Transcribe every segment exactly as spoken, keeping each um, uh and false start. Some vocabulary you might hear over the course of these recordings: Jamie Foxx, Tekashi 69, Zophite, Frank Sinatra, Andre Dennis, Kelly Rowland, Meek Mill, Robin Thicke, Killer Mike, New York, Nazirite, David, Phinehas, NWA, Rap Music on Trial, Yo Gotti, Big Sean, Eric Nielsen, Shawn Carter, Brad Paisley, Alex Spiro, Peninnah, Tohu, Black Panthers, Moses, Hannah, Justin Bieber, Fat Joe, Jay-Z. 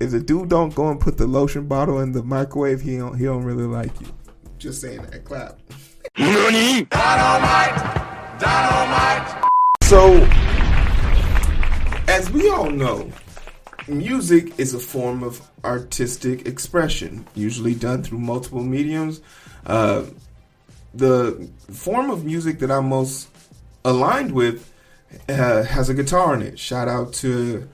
If the dude don't go and put the lotion bottle in the microwave, he don't, he don't really like you. Just saying that. Clap. Dynamite! Dynamite! So, as we all know, music is a form of artistic expression, usually done through multiple mediums. Uh, the form of music that I'm most aligned with uh, has a guitar in it. Shout out to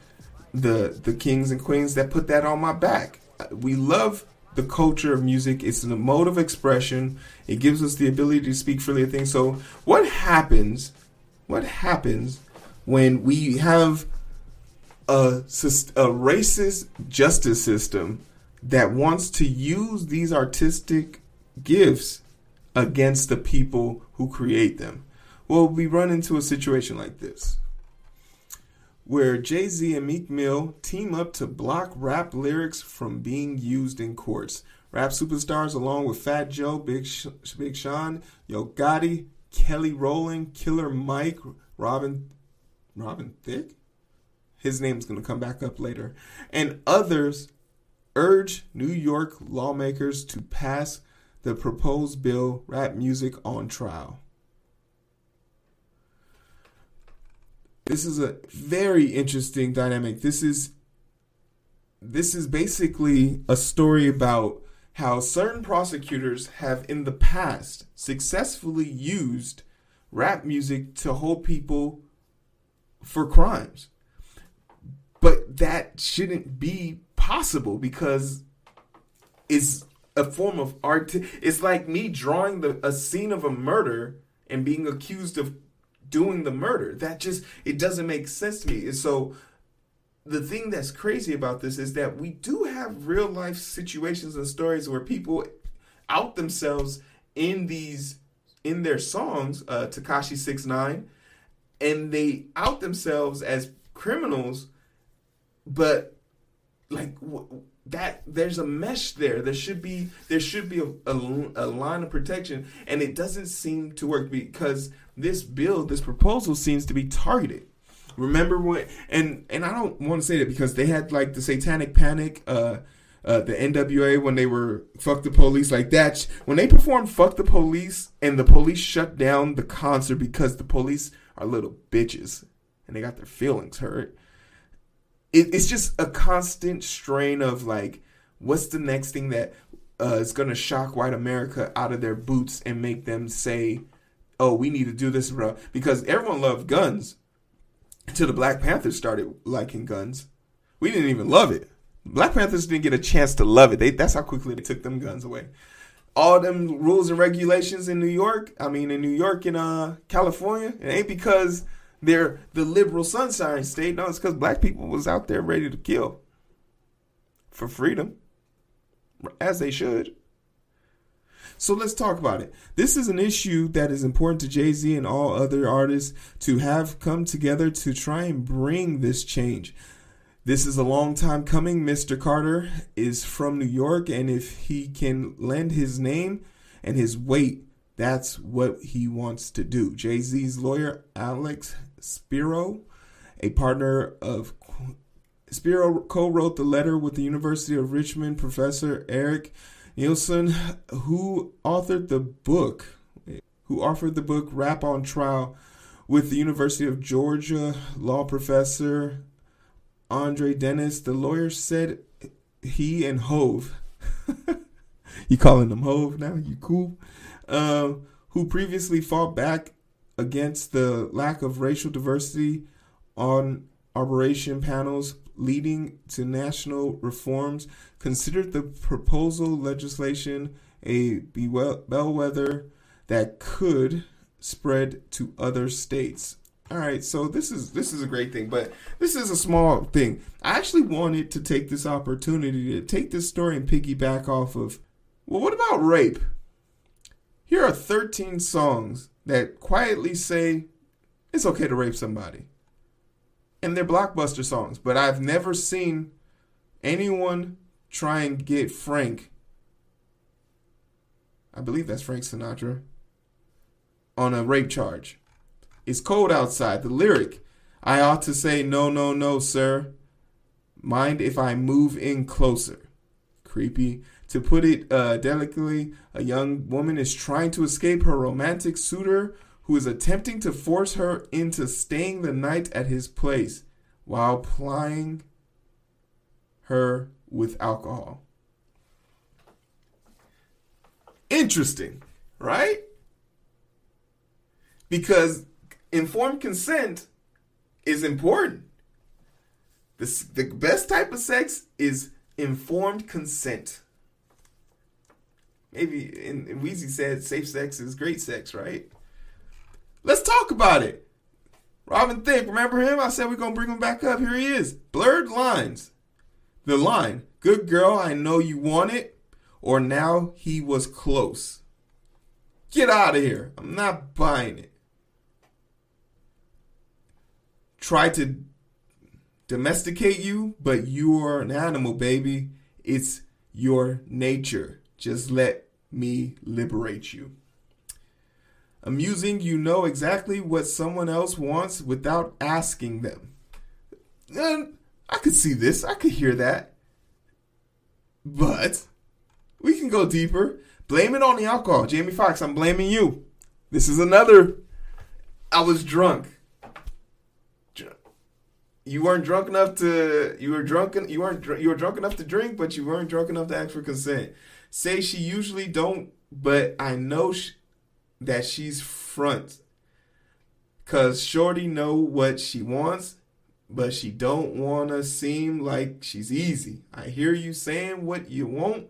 the the kings and queens that put that on my back. We love the culture of music. It's an emotive expression. It gives us the ability to speak freely of things. So what happens, what happens when we have a, a racist justice system that wants to use these artistic gifts against the people who create them? Well, we run into a situation like this, where Jay-Z and Meek Mill team up to block rap lyrics from being used in courts. Rap superstars, along with Fat Joe, Big, Sh- Big Sean, Yo Gotti, Kelly Rowland, Killer Mike, Robin, Robin Thicke? His name's going to come back up later. And others urge New York lawmakers to pass the proposed bill, Rap Music on Trial. This is a very interesting dynamic. This is this is basically a story about how certain prosecutors have in the past successfully used rap music to hold people for crimes. But that shouldn't be possible, because it's a form of art. It's like me drawing the a scene of a murder and being accused of doing the murder. That just, it doesn't make sense to me. And so the thing that's crazy about this is that we do have real life situations and stories where people out themselves in these, in their songs, uh, Tekashi six nine, and they out themselves as criminals, but like that, there's a mesh there. There should be, there should be a, a, a line of protection, and it doesn't seem to work, because this bill, this proposal seems to be targeted. Remember when, and, and I don't want to say that because they had like the satanic panic, uh, uh, the N W A, when they were fuck the police, like that. When they performed fuck the police and the police shut down the concert because the police are little bitches and they got their feelings hurt. It, it's just a constant strain of like, what's the next thing that uh, is going to shock white America out of their boots and make them say, oh, we need to do this, bro, because everyone loved guns until the Black Panthers started liking guns. We didn't even love it. Black Panthers didn't get a chance to love it. They, that's how quickly they took them guns away. All them rules and regulations in New York, I mean, in New York and uh, California, it ain't because they're the liberal sunshine state. No, it's because black people was out there ready to kill for freedom, as they should. So let's talk about it. This is an issue that is important to Jay-Z and all other artists to have come together to try and bring this change. This is a long time coming. Mister Carter is from New York, and if he can lend his name and his weight, that's what he wants to do. Jay-Z's lawyer, Alex Spiro, a partner of Spiro, co-wrote the letter with the University of Richmond professor Eric Nielsen, who authored the book, who authored the book Rap on Trial with the University of Georgia law professor Andre Dennis. The lawyer said he and Hove, you calling him Hove now, you cool, uh, who previously fought back against the lack of racial diversity on arbitration panels leading to national reforms, considered the proposal legislation a bellwether that could spread to other states. All right, so this is this is a great thing, but this is a small thing. I actually wanted to take this opportunity to take this story and piggyback off of, well, what about rape? Here are thirteen songs that quietly say it's okay to rape somebody. And they're blockbuster songs, but I've never seen anyone try and get Frank, I believe that's Frank Sinatra, on a rape charge. It's cold outside. The lyric, I ought to say no, no, no, sir, Mind if I move in closer? Creepy. To put it uh, delicately, a young woman is trying to escape her romantic suitor who is attempting to force her into staying the night at his place while plying her with alcohol. Interesting, right? Because informed consent is important. The, the best type of sex is informed consent. Maybe, and, and Weezy said safe sex is great sex, right? Let's talk about it. Robin Thicke, remember him? I said we're going to bring him back up. Here he is. Blurred Lines. The line, good girl, I know you want it, or now he was close. Get out of here. I'm not buying it. Try to domesticate you, but you are an animal, baby. It's your nature. Just let me liberate you. Amusing, you know exactly what someone else wants without asking them. And I could see this. I could hear that. But we can go deeper. Blame it on the alcohol. Jamie Foxx, I'm blaming you. This is another. I was drunk. You weren't drunk enough to. You were drunk. You weren't. You were drunk enough to drink, but you weren't drunk enough to ask for consent. Say she usually don't, but I know sh- that she's front. Cause shorty know what she wants, but she don't wanna seem like she's easy. I hear you saying what you want.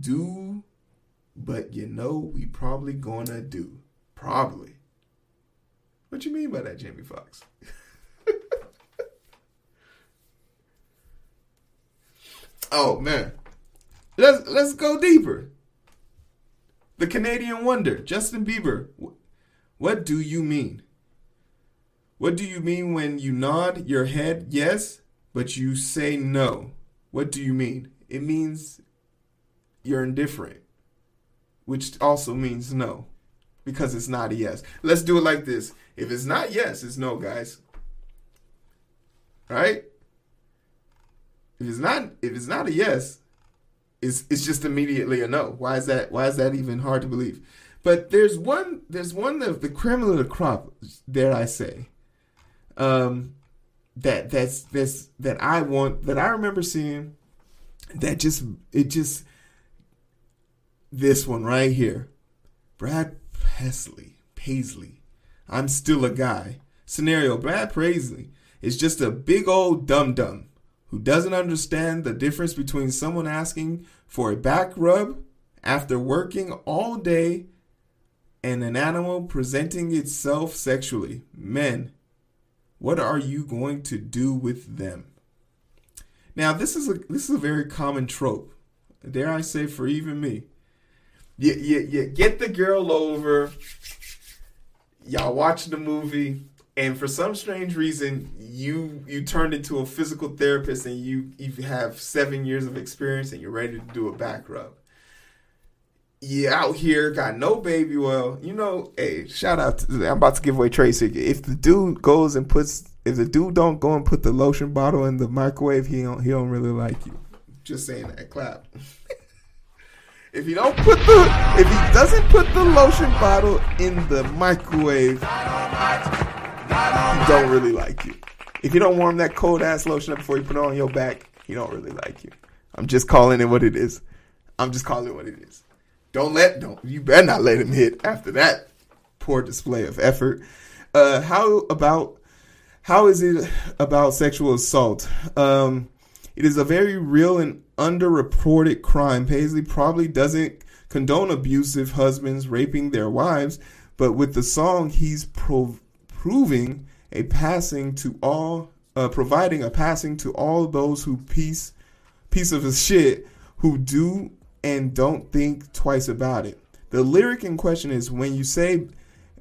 Do, but you know we probably gonna do. Probably. What you mean by that, Jamie Foxx? Oh man, let's let's go deeper. The Canadian Wonder, Justin Bieber. What do you mean? What do you mean when you nod your head yes, but you say no? What do you mean? It means you're indifferent, which also means no, because it's not a yes. Let's do it like this. If it's not yes, it's no, guys. All right? If it's not, if it's not a yes, it's it's just immediately a no. Why is that? Why is that even hard to believe? But there's one, there's one of the creme de la crop, dare I say, um, that that's that's that I want, that I remember seeing, that just it just. This one right here. Brad Paisley. Paisley. I'm still a guy. Scenario. Brad Paisley is just a big old dum-dum who doesn't understand the difference between someone asking for a back rub after working all day and an animal presenting itself sexually. Men, what are you going to do with them? Now, this is a, this is a very common trope, dare I say, for even me. You, you, you get the girl over, y'all watch the movie, and for some strange reason, you you turn into a physical therapist and you, you have seven years of experience and you're ready to do a back rub. You out here, got no baby oil. You know, hey, shout out to, I'm about to give away trade secret. If the dude goes and puts, if the dude don't go and put the lotion bottle in the microwave, he don't, he don't really like you. Just saying that, clap. If he don't put the, if he doesn't put the lotion bottle in the microwave, he don't really like you. If you don't warm that cold ass lotion up before you put it on your back, he don't really like you. I'm just calling it what it is. I'm just calling it what it is. Don't let, don't, you better not let him hit after that poor display of effort. Uh, how about, how is it about sexual assault? Um, It is a very real and underreported crime. Paisley probably doesn't condone abusive husbands raping their wives, but with the song, he's prov- proving a passing to all, uh, providing a passing to all those who piece, piece of his shit, who do and don't think twice about it. The lyric in question is, when you say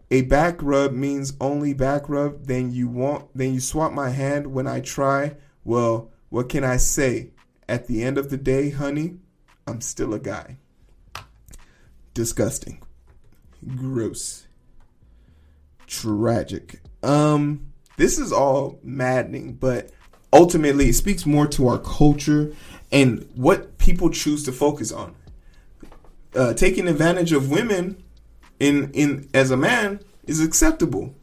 a back rub means only back rub, then you want, then you swap my hand when I try, well, what can I say? At the end of the day, honey, I'm still a guy. Disgusting. Gross. Tragic. Um, this is all maddening, but ultimately it speaks more to our culture and what people choose to focus on. Uh, taking advantage of women in in as a man is acceptable,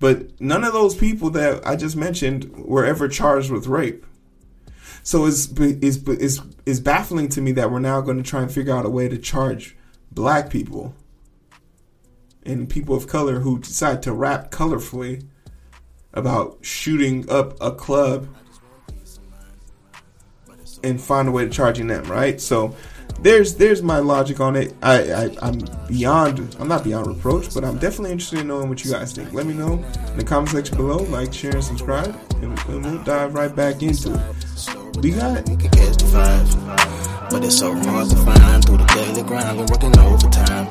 but none of those people that I just mentioned were ever charged with rape. So it's it's it's, it's baffling to me that we're now going to try and figure out a way to charge black people and people of color who decide to rap colorfully about shooting up a club and find a way to charging them, right? So there's there's my logic on it. I, I, I'm beyond, I'm not beyond reproach, but I'm definitely interested in knowing what you guys think. Let me know in the comment section below. Like, share, and subscribe, and, and we'll dive right back into it. We got it. But it's so hard to find through the daily grind. We're working overtime,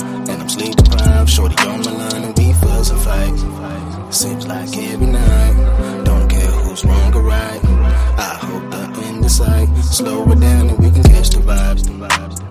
and I'm sleep deprived. Shorty on my line, and we fuss and fight. Seems like every night. Don't care who's wrong or right. I hope the end is like slow it down, and we can catch the vibes. The vibes.